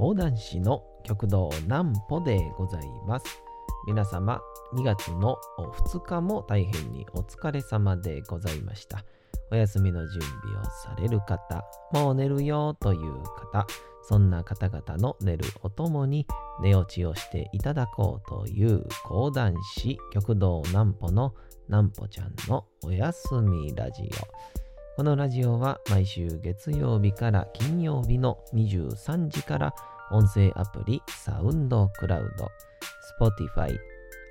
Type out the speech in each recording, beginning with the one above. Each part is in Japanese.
講談師の旭堂南歩でございます。皆様、2月の2日も大変にお疲れ様でございました。お休みの準備をされる方、もう寝るよという方、そんな方々の寝るおともに寝落ちをしていただこうという講談師旭堂南歩の南歩ちゃんのおやすみラジオ。このラジオは毎週月曜日から金曜日の23時から音声アプリサウンドクラウド、Spotify、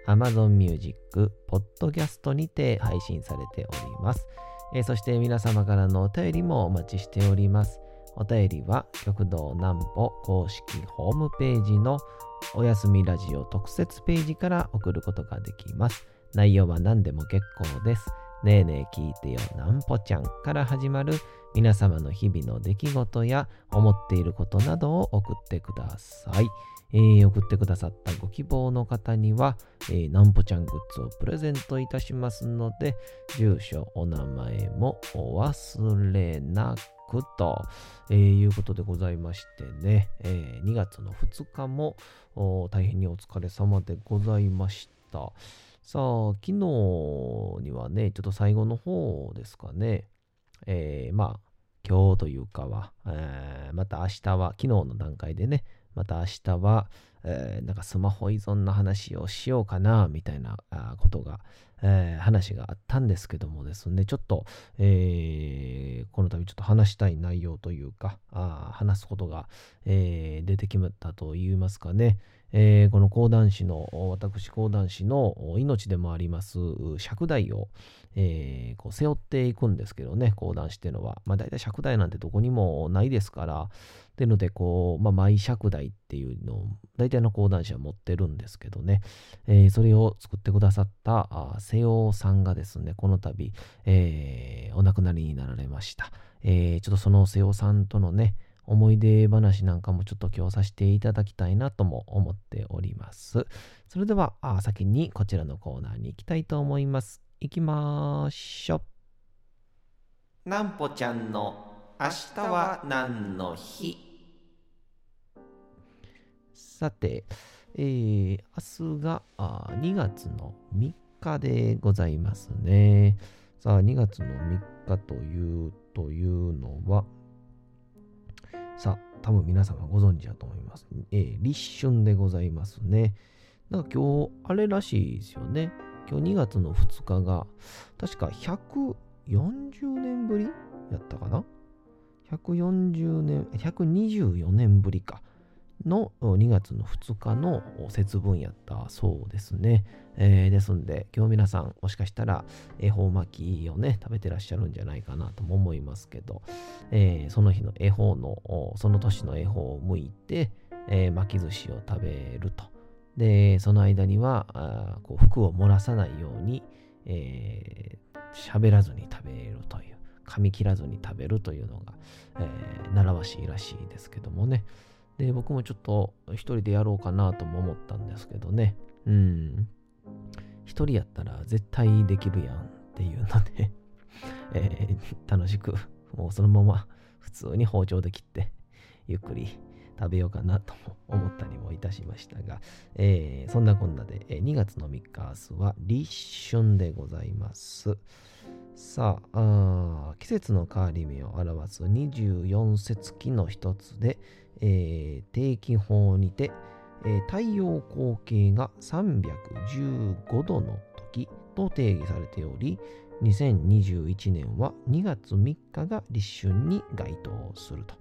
Amazon Music、Podcast にて配信されております。そして皆様からのお便りもお待ちしております。お便りは旭堂南歩公式ホームページのおやすみラジオ特設ページから送ることができます。内容は何でも結構です。ねえねえ聞いてよ南歩ちゃんから始まる皆様の日々の出来事や思っていることなどを送ってください。送ってくださったご希望の方には、南歩ちゃんグッズをプレゼントいたしますので、住所お名前もお忘れなくと、いうことでございましてね、2月の2日も大変にお疲れ様でございました。さあ、昨日にはね、ちょっと最後の方ですかね、まあ今日というかは、また明日は、昨日の段階でね、また明日は、なんかスマホ依存の話をしようかなみたいなことが、話があったんですけどもですね、ちょっと、この度ちょっと話したい内容というか、話すことが、出てきまったといいますかね、この講談師の、私講談師の命でもあります釈台を、こう背負っていくんですけどね、講談師っていうのは、まあ、大体釈台なんてどこにもないですから、っていうのでこう、まあ、マイ釈台っていうのを大体の講談師は持ってるんですけどね、それを作ってくださった瀬尾さんがですね、この度、お亡くなりになられました。ちょっとその瀬尾さんとのね、思い出話なんかもちょっと今日させていただきたいなとも思っております。それでは先にこちらのコーナーに行きたいと思います。行きましょ。南歩ちゃんの明日は何の日。さて、明日が2月の3日でございますね。さあ、2月の3日というのは、さあ、多分皆様ご存知だと思います。立春でございますね。なんか今日、あれらしいですよね。今日2月の2日が、確か140年ぶりやったかな ?124 年ぶりか。の2月の2日の節分やったそうですね。ですんで、今日皆さんもしかしたら恵方巻きをね、食べてらっしゃるんじゃないかなとも思いますけど、その日の恵方の、その年の恵方を剥いて、巻き寿司を食べると。で、その間にはこう服を漏らさないように、喋らずに食べるという、噛み切らずに食べるというのが、習わしいらしいですけどもね。で、僕もちょっと一人でやろうかなとも思ったんですけどね。一人やったら絶対できるやんっていうので、楽しく、もうそのまま普通に包丁で切って、ゆっくり食べようかなとも思ったりもいたしましたが、そんなこんなで、2月の3日、明日は立春でございます。さあ、季節の変わり目を表す24節気の一つで、定期法にて、太陽光景が315度の時と定義されており、2021年は2月3日が立春に該当すると、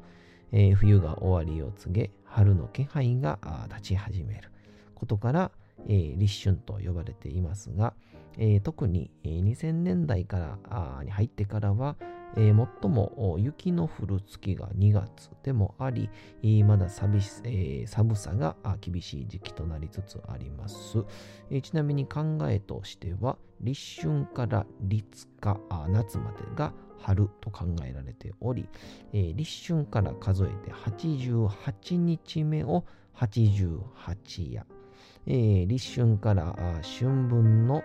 冬が終わりを告げ、春の気配が立ち始めることから、立春と呼ばれていますが、特に2000年代からに入ってからは、最も雪の降る月が2月でもあり、まだ寒さが厳しい時期となりつつあります。ちなみに考えとしては、立春から立夏、夏までが春と考えられており、立春から数えて88日目を88夜、立春から春分の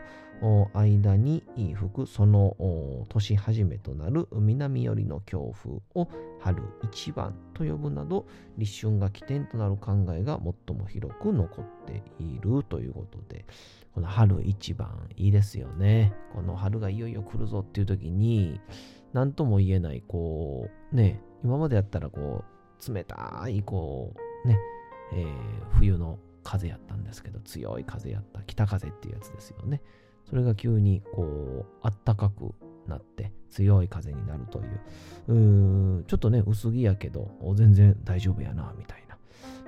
間に吹くその年始めとなる南寄りの強風を春一番と呼ぶなど、立春が起点となる考えが最も広く残っているということで、この春一番いいですよね。この春がいよいよ来るぞっていう時に、何とも言えないこうね、今までやったらこう冷たいこうね、冬の風やったんですけど、強い風やった北風っていうやつですよね。それが急にこうあったかくなって強い風になるという、ちょっとね薄着やけど全然大丈夫やなみたい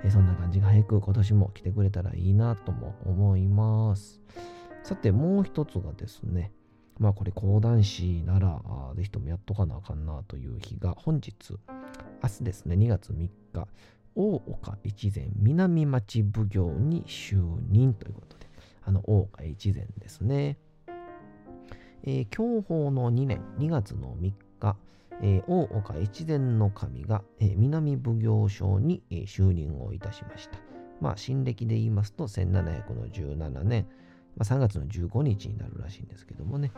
な、そんな感じが早く今年も来てくれたらいいなとも思います。さてもう一つがですね、まあこれ講談師ならぜひともやっとかなあかんなという日が本日、明日ですね、2月3日大岡越前南町奉行に就任ということで、大岡越前ですね、享保の2年2月の3日、大岡越前の神が、南奉行省に、就任をいたしました。まあ新暦で言いますと1717年、まあ、3月の15日になるらしいんですけどもね、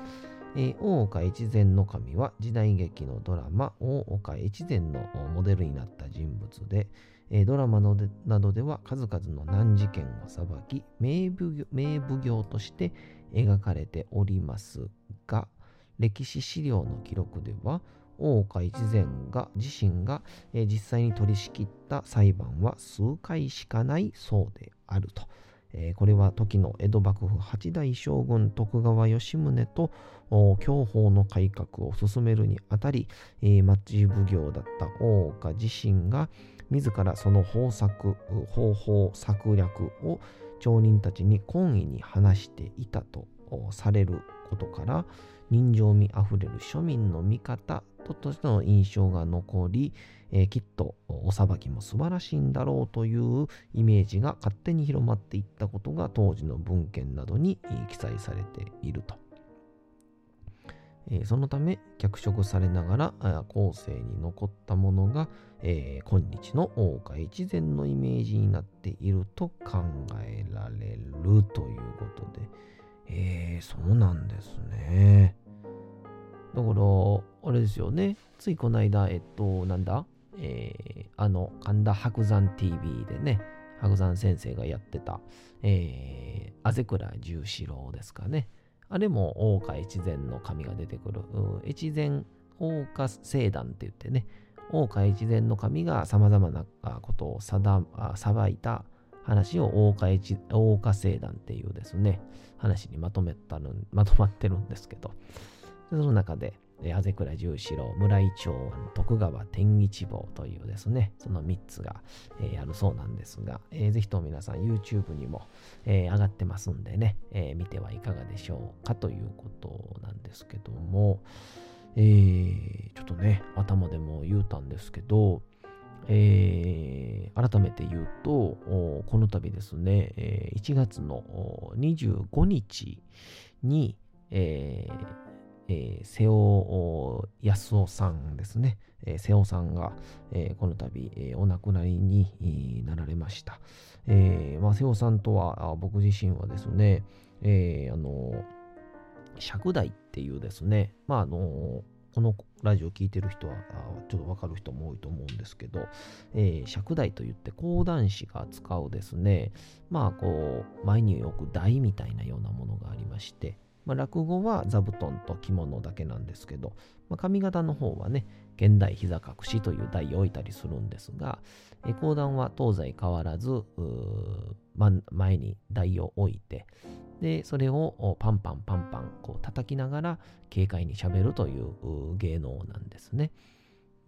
大岡越前の神は時代劇のドラマ大岡越前のモデルになった人物で、ドラマのなどでは数々の難事件を裁き名奉行として描かれておりますが、歴史資料の記録では大岡越前が自身が実際に取り仕切った裁判は数回しかないそうであると。これは時の江戸幕府8代将軍徳川吉宗と享保の改革を進めるにあたり、町奉行だった大岡自身が自らその方法策略を町人たちに懇意に話していたとされることから、人情味あふれる庶民の味方としての印象が残り、きっとお裁きも素晴らしいんだろうというイメージが勝手に広まっていったことが当時の文献などに記載されていると。そのため脚色されながら後世に残ったものが、今日の大岡越前のイメージになっていると考えられるということで、そうなんですね。だからあれですよね、ついこの間神田伯山 TV でね、伯山先生がやってた畔倉十四郎ですかね、あれも大岡越前の神が出てくる越前大岡聖壇って言ってね、大岡越前の神がさまざまなことを裁いた話を大岡聖壇っていうですね話にまとまってるんですけど、その中で畔倉十四郎、村井長安、徳川天一望というですね、その3つが、あるそうなんですが、ぜひとも皆さん YouTube にも、上がってますんでね、見てはいかがでしょうかということなんですけども、ちょっとね頭でも言うたんですけど、改めて言うとこの度ですね、1月の25日に、瀬尾康夫さんですね、瀬尾さんが、この度、お亡くなりになられました。瀬尾さんとは僕自身はですね、釈台っていうですね、まあこのラジオ聞いてる人はちょっと分かる人も多いと思うんですけど、釈台といって講談師が使うですね、まあこう前に置く台みたいなようなものがありまして、まあ、落語は座布団と着物だけなんですけど、まあ、上方の方はね、現代膝隠しという台を置いたりするんですが、講談は東西変わらず、前に台を置いて、でそれをパンパンパンパンこう叩きながら軽快に喋るという芸能なんですね。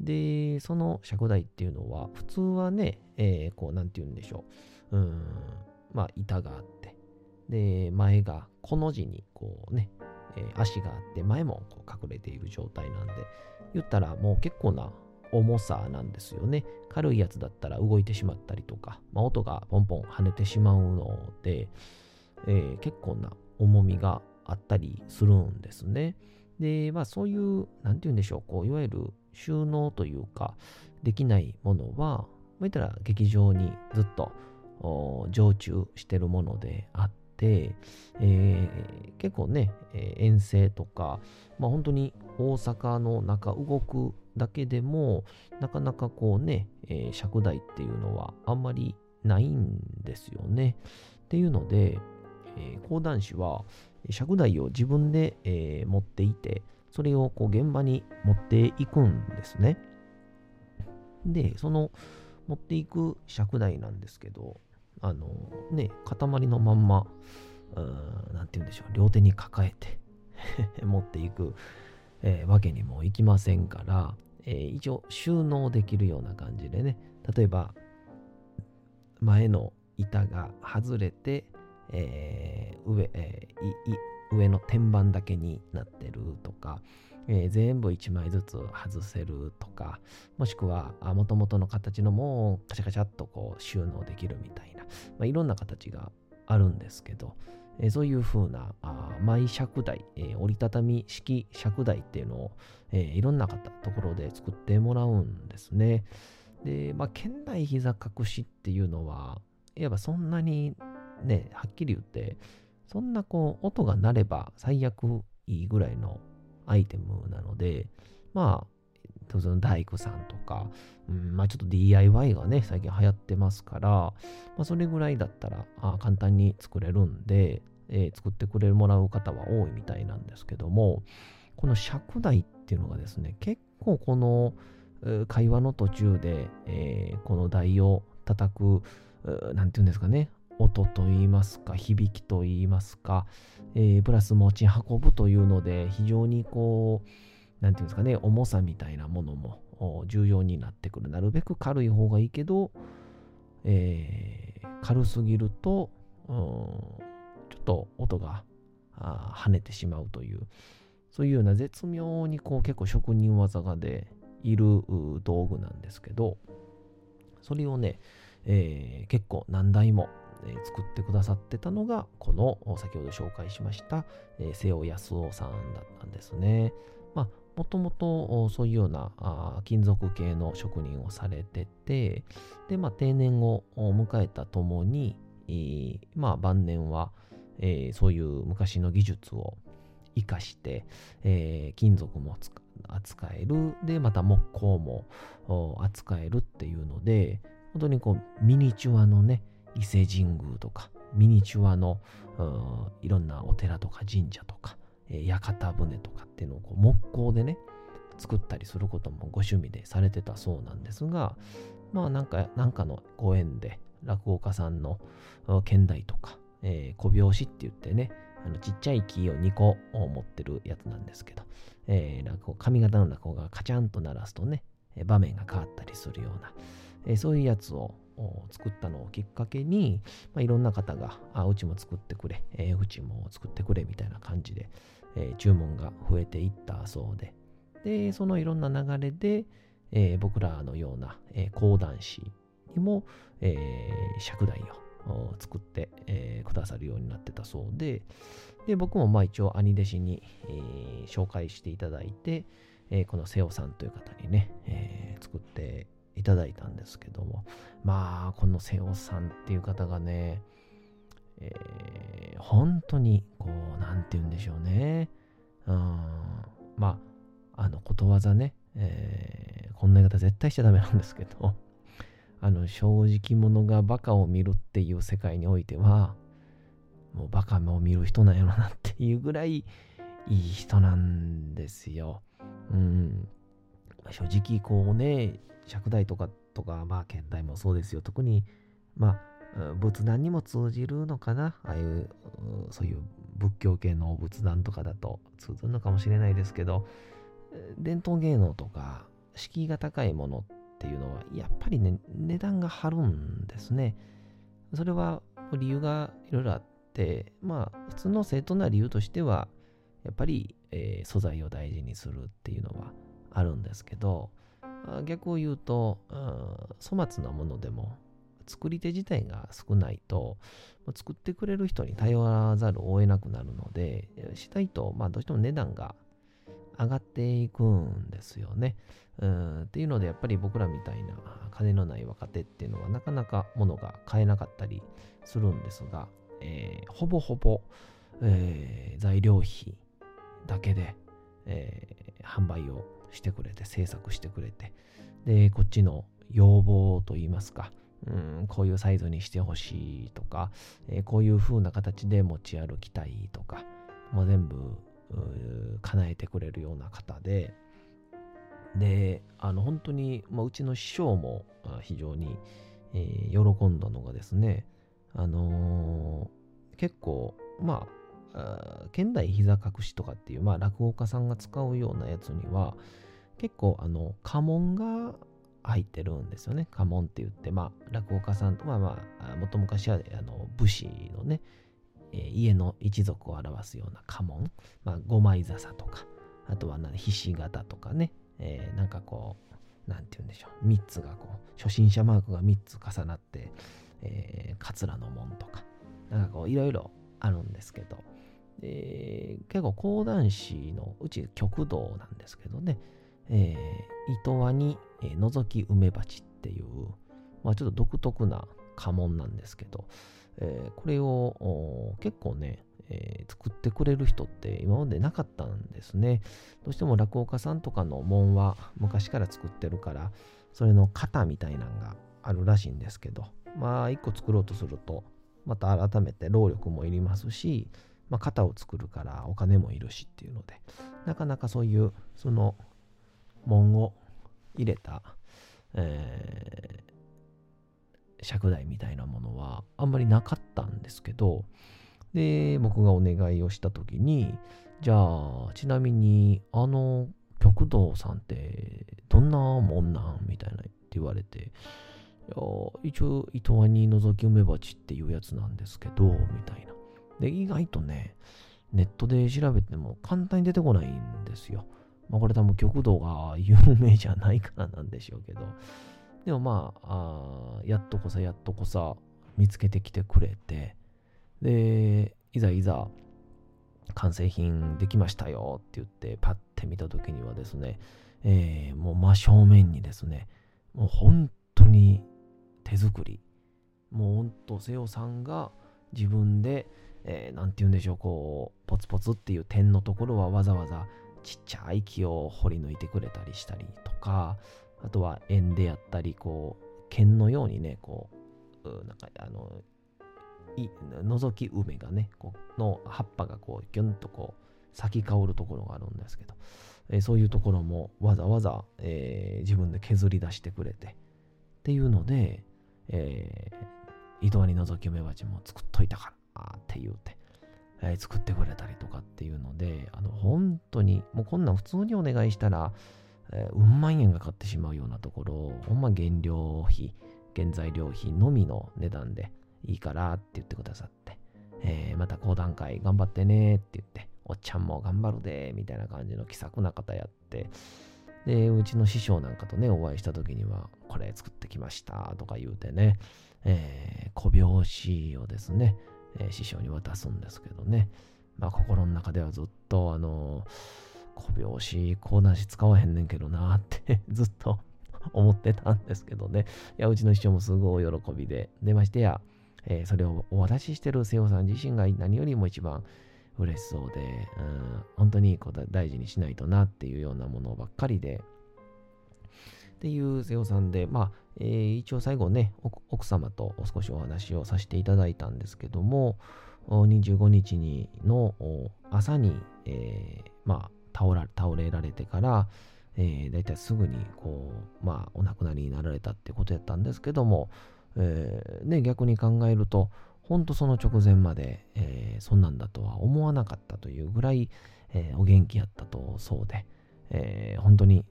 でその釈台っていうのは普通はね、こうなんて言うんでしょう、まあ板があって、で前がこの字にこうね、足があって前もこう隠れている状態なんで、言ったらもう結構な重さなんですよね。軽いやつだったら動いてしまったりとか、まあ、音がポンポン跳ねてしまうので、結構な重みがあったりするんですね。でまあそういうなんて言うんでしょう、こういわゆる収納というかできないものは、言ったら劇場にずっと常駐してるものであって、で、結構ね、遠征とか、本当に大阪の中動くだけでもなかなかこうね、尺代っていうのはあんまりないんですよね。っていうので、講談師は尺代を自分で、持っていて、それをこう現場に持っていくんですね。で、その持っていく尺代なんですけど、塊のまんま、両手に抱えて持っていく、わけにもいきませんから、一応収納できるような感じでね、例えば前の板が外れて、上の天板だけになってるとか、全部1枚ずつ外せるとか、もしくは元々の形のもカシャカシャっとこう収納できるみたいな、いろんな形があるんですけど、そういう風なマイ尺台、折りたたみ式尺台っていうのを、いろんなところで作ってもらうんですね。で、剣内膝隠しっていうのは、いわばそんなにね、はっきり言ってそんなこう音が鳴れば最悪いいぐらいのアイテムなので、その大工さんとか、ちょっと DIY がね最近流行ってますから、それぐらいだったら簡単に作れるんで、作ってくれもらう方は多いみたいなんですけども、この尺台っていうのがですね、結構この会話の途中で、この台を叩く音といいますか、響きといいますか、プラス持ち運ぶというので、非常にこう重さみたいなものも重要になってくる。なるべく軽い方がいいけど、軽すぎるとちょっと音が跳ねてしまうという、そういうような絶妙にこう結構職人技が出いる道具なんですけど、それをね、結構何台も作ってくださってたのが、この先ほど紹介しました、瀬尾康夫さんだったんですね。もともとそういうような金属系の職人をされてて、で、定年を迎えたともに、晩年は、そういう昔の技術を生かして、金属も扱える、でまた木工も扱えるっていうので、本当にこうミニチュアのね、伊勢神宮とかミニチュアのいろんなお寺とか神社とか、屋形船とかっていうのをこう木工でね作ったりすることもご趣味でされてたそうなんですが、なんかのご縁で落語家さんの兼題とか、小拍子って言ってね、ちっちゃい木を2個持ってるやつなんですけど、上方の落語がカチャンと鳴らすとね、場面が変わったりするような、そういうやつを作ったのをきっかけに、いろんな方がうちも作ってくれ、うちも作ってくれみたいな感じで、注文が増えていったそうで、でそのいろんな流れで、僕らのような、講談師にも、尺台を作って、くださるようになってたそうで、で僕も一応兄弟子に、紹介していただいて、この瀬尾さんという方にね、作っていただいたんですけども、この瀬尾さんっていう方がね、本当にこうことわざね、こんな言い方絶対しちゃダメなんですけど、正直者がバカを見るっていう世界においては、もうバカを見る人なんやろなっていうぐらいいい人なんですよ。正直こうね、釈台とか剣台もそうですよ。特に仏壇にも通じるのかな、そういう仏教系の仏壇とかだと通ずるのかもしれないですけど、伝統芸能とか敷居が高いものっていうのはやっぱりね、値段が張るんですね。それは理由がいろいろあって、普通の正当な理由としてはやっぱり、素材を大事にするっていうのはあるんですけど、逆を言うと、粗末なものでも作り手自体が少ないと、作ってくれる人に頼らざるを得なくなるので、したいと、どうしても値段が上がっていくんですよね。っていうので、やっぱり僕らみたいな金のない若手っていうのはなかなか物が買えなかったりするんですが、ほぼほぼ、材料費だけで、販売をしてくれて、制作してくれて、でこっちの要望といいますか、こういうサイズにしてほしいとか、こういう風な形で持ち歩きたいとか、もう全部叶えてくれるような方で、で本当に、うちの師匠も非常に、喜んだのがですね、結構剣台膝隠しとかっていう、落語家さんが使うようなやつには結構家紋が入ってるんですよね。家紋って言って、落語家さんともと昔は武士のね、家の一族を表すような家紋、五枚笹とか、あとはひし形とかね、なんて言うんでしょう、3つが初心者マークが3つ重なって、桂の門とか、いろいろあるんですけど、結構講談師のうち極道なんですけどね、糸輪に覗き梅鉢っていう、ちょっと独特な家紋なんですけど、これを結構ね、作ってくれる人って今までなかったんですね。どうしても落語家さんとかの門は昔から作ってるから、それの型みたいなのがあるらしいんですけど、一個作ろうとするとまた改めて労力もいりますし、型を作るからお金もいるしっていうので、なかなかそういうその門を入れた、尺台みたいなものはあんまりなかったんですけど、で僕がお願いをした時に、じゃあちなみに極道さんってどんなもんなんみたいなって言われて、一応糸輪に覗き梅鉢っていうやつなんですけどみたいな。で意外とね、ネットで調べても簡単に出てこないんですよ。これ多分極道が有名じゃないからなんでしょうけど、でもやっとこさ見つけてきてくれて、でいざ完成品できましたよって言ってパッて見た時にはですね、もう真正面にですね、もう本当に手作り、もうほんと瀬尾さんが自分で、なんて言うんでしょう、ポツポツっていう点のところはわざわざちっちゃい木を掘り抜いてくれたりしたりとか、あとは円でやったり、剣のようにね、覗き梅がね、の葉っぱがギュンと咲き香るところがあるんですけど、そういうところもわざわざ、自分で削り出してくれてっていうので、糸輪に覗き梅鉢も作っといたからって言うて、作ってくれたりとかっていうので、本当にもうこんなん普通にお願いしたら、うん万円がかかってしまうようなところを、原材料費のみの値段でいいからって言ってくださって、また講談会頑張ってねって言って、おっちゃんも頑張るでみたいな感じの気さくな方やって、でうちの師匠なんかとねお会いした時には、これ作ってきましたとか言うてね、小拍子をですね、師匠に渡すんですけどね、心の中ではずっと小拍子講談師使わへんねんけどなってずっと思ってたんですけどね、いやうちの師匠もすごい喜びで、でましてや、それをお渡ししてる瀬尾さん自身が何よりも一番嬉しそうで、本当に大事にしないとなっていうようなものばっかりでっていう瀬尾さんで、一応最後ね、奥様と少しお話をさせていただいたんですけども、25日の朝に、倒れられてから、だいたいすぐにお亡くなりになられたってことやったんですけども、逆に考えると本当その直前まで、そんなんだとは思わなかったというぐらい、お元気やったとそうで、本当に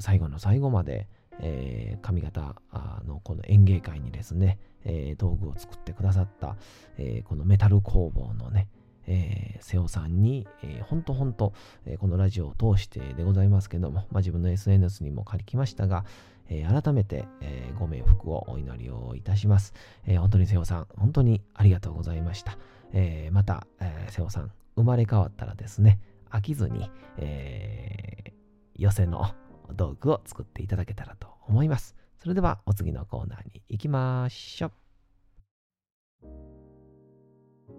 最後の最後まで、上方のこの演芸会にですね、道具を作ってくださった、このメタル工房のね、瀬尾さんに、ほんと、このラジオを通してでございますけども、自分の SNS にも書きましたが、改めて、ご冥福をお祈りをいたします。本当に瀬尾さん、本当にありがとうございました。また、瀬尾さん、生まれ変わったらですね、飽きずに、寄席の道具を作っていただけたらと思います。それではお次のコーナーに行きましょう。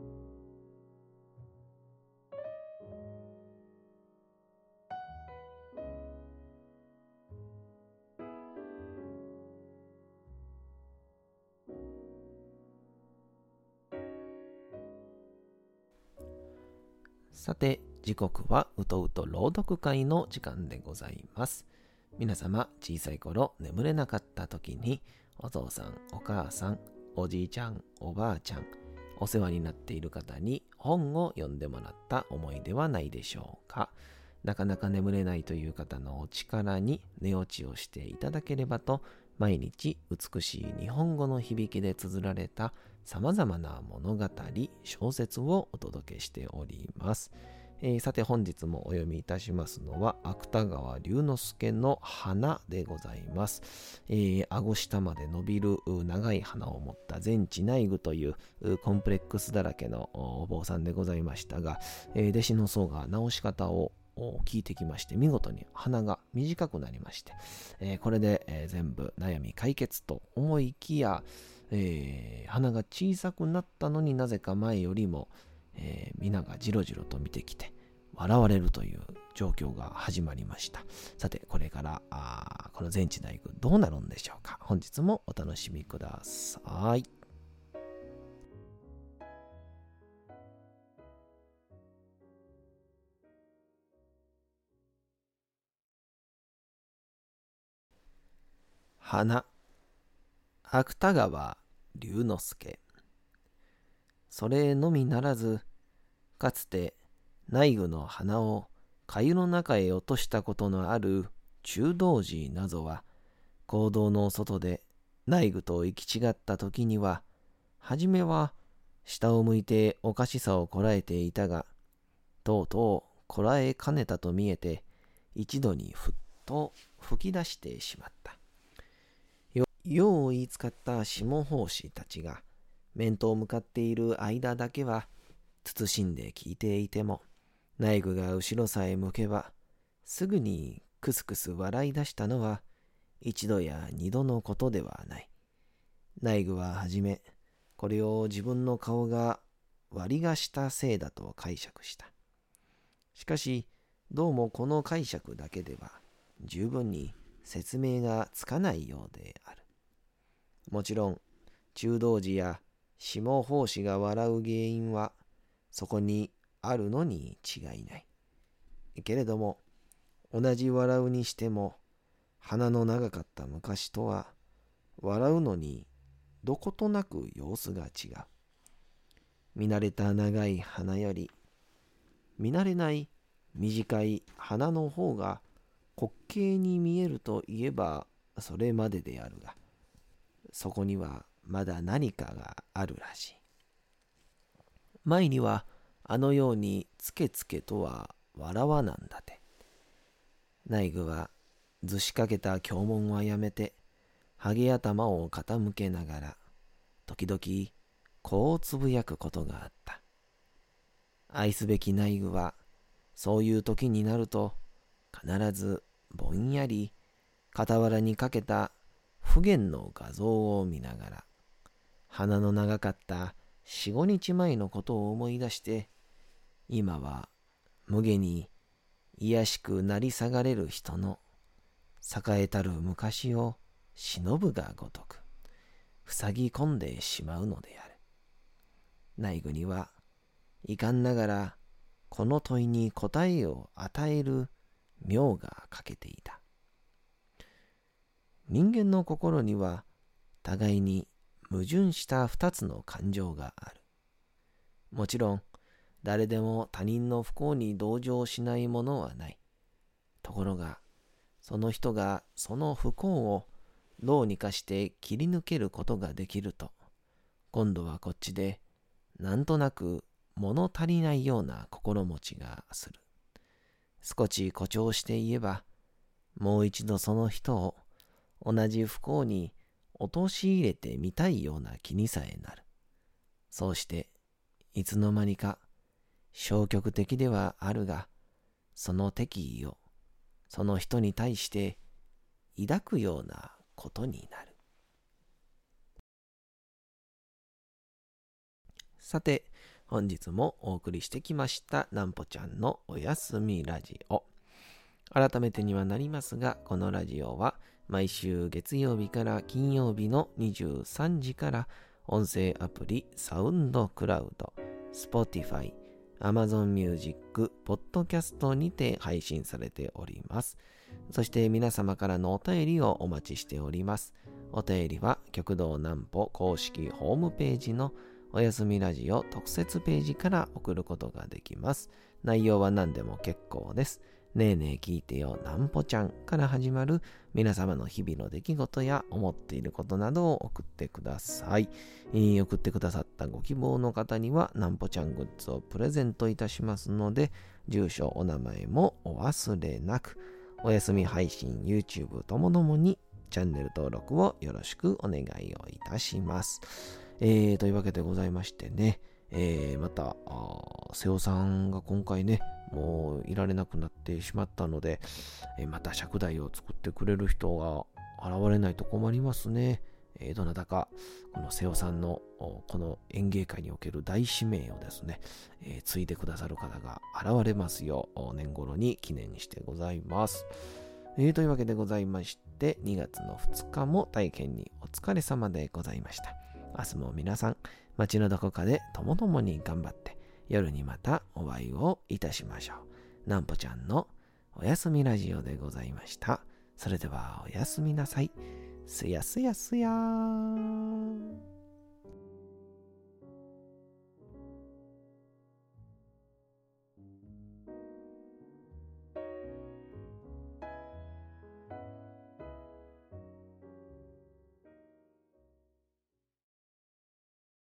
さて、時刻はうとうと朗読会の時間でございます。皆様、小さい頃眠れなかった時にお父さん、お母さん、おじいちゃん、おばあちゃん、お世話になっている方に本を読んでもらった思い出はないでしょうか。なかなか眠れないという方のお力に寝落ちをしていただければと、毎日美しい日本語の響きで綴られたさまざまな物語、小説をお届けしております。さて、本日もお読みいたしますのは芥川龍之介の花でございます。顎下まで伸びる長い花を持った全知内具というコンプレックスだらけのお坊さんでございましたが、弟子の僧が直し方を聞いてきまして、見事に鼻が短くなりまして、これで、全部悩み解決と思いきや、鼻が小さくなったのになぜか前よりも、皆がじろじろと見てきて笑われるという状況が始まりました。さて、これからこの全知内具どうなるんでしょうか。本日もお楽しみください。花、芥川龍之介。それのみならず、かつて内具の花を粥の中へ落としたことのある中道寺などは、講堂の外で内具と行き違った時には、はじめは下を向いておかしさをこらえていたが、とうとうこらえかねたと見えて、一度にふっと吹き出してしまった。よう言い使った下法師たちが面と向かっている間だけは慎んで聞いていても、内具が後ろさえ向けばすぐにクスクス笑い出したのは一度や二度のことではない。内具ははじめこれを自分の顔が割りがしたせいだと解釈した。しかしどうもこの解釈だけでは十分に説明がつかないようである。もちろん中道寺や下法師が笑う原因はそこにあるのに違いない。けれども同じ笑うにしても、鼻の長かった昔とは笑うのにどことなく様子が違う。見慣れた長い鼻より見慣れない短い鼻の方が滑稽に見えるといえばそれまでであるが、そこにはまだ何かがあるらしい。前にはあのようにつけつけとは笑わなんだて。内具はずしかけた胸紋はやめて、ハゲ頭を傾けながら、時々こうつぶやくことがあった。愛すべき内具はそういう時になると必ずぼんやり傍らにかけた不言の画像を見ながら、鼻の長かった4、5日前のことを思い出して、今は無下に卑しくなり下がれる人の栄えたる昔を忍ぶがごとく塞ぎ込んでしまうのである。内具には遺憾ながらこの問いに答えを与える妙が欠けていた。人間の心には互いに矛盾した2つの感情がある。もちろん誰でも他人の不幸に同情しないものはない。ところがその人がその不幸をどうにかして切り抜けることができると、今度はこっちでなんとなく物足りないような心持ちがする。少し誇張して言えば、もう一度その人を同じ不幸に陥れてみたいような気にさえなる。そうしていつの間にか消極的ではあるが、その敵意をその人に対して抱くようなことになる。さて、本日もお送りしてきましたなんぽちゃんのおやすみラジオ。改めてにはなりますが、このラジオは毎週月曜日から金曜日の23時から、音声アプリサウンドクラウド、Spotify、Amazon Music、Podcast にて配信されております。そして皆様からのお便りをお待ちしております。お便りは旭堂南歩公式ホームページのおやすみラジオ特設ページから送ることができます。内容は何でも結構です。ねえねえ聞いてよなんぽちゃんから始まる皆様の日々の出来事や思っていることなどを送ってください。送ってくださったご希望の方にはなんぽちゃんグッズをプレゼントいたしますので、住所お名前もお忘れなく。おやすみ配信 YouTube ともどもにチャンネル登録をよろしくお願いをいたします。というわけでございましてね、また瀬尾さんが今回ねもういられなくなってしまったので、また尺台を作ってくれる人が現れないと困りますね。どなたかこの瀬尾さんのこの演芸会における大使命をですね、継いでくださる方が現れますよう年頃に記念してございます。というわけでございまして2月の2日も大変にお疲れ様でございました。明日も皆さん街のどこかでともどもに頑張って夜にまたお会いをいたしましょう。なんぽちゃんのおやすみラジオでございました。それではおやすみなさい。すやすやすやー。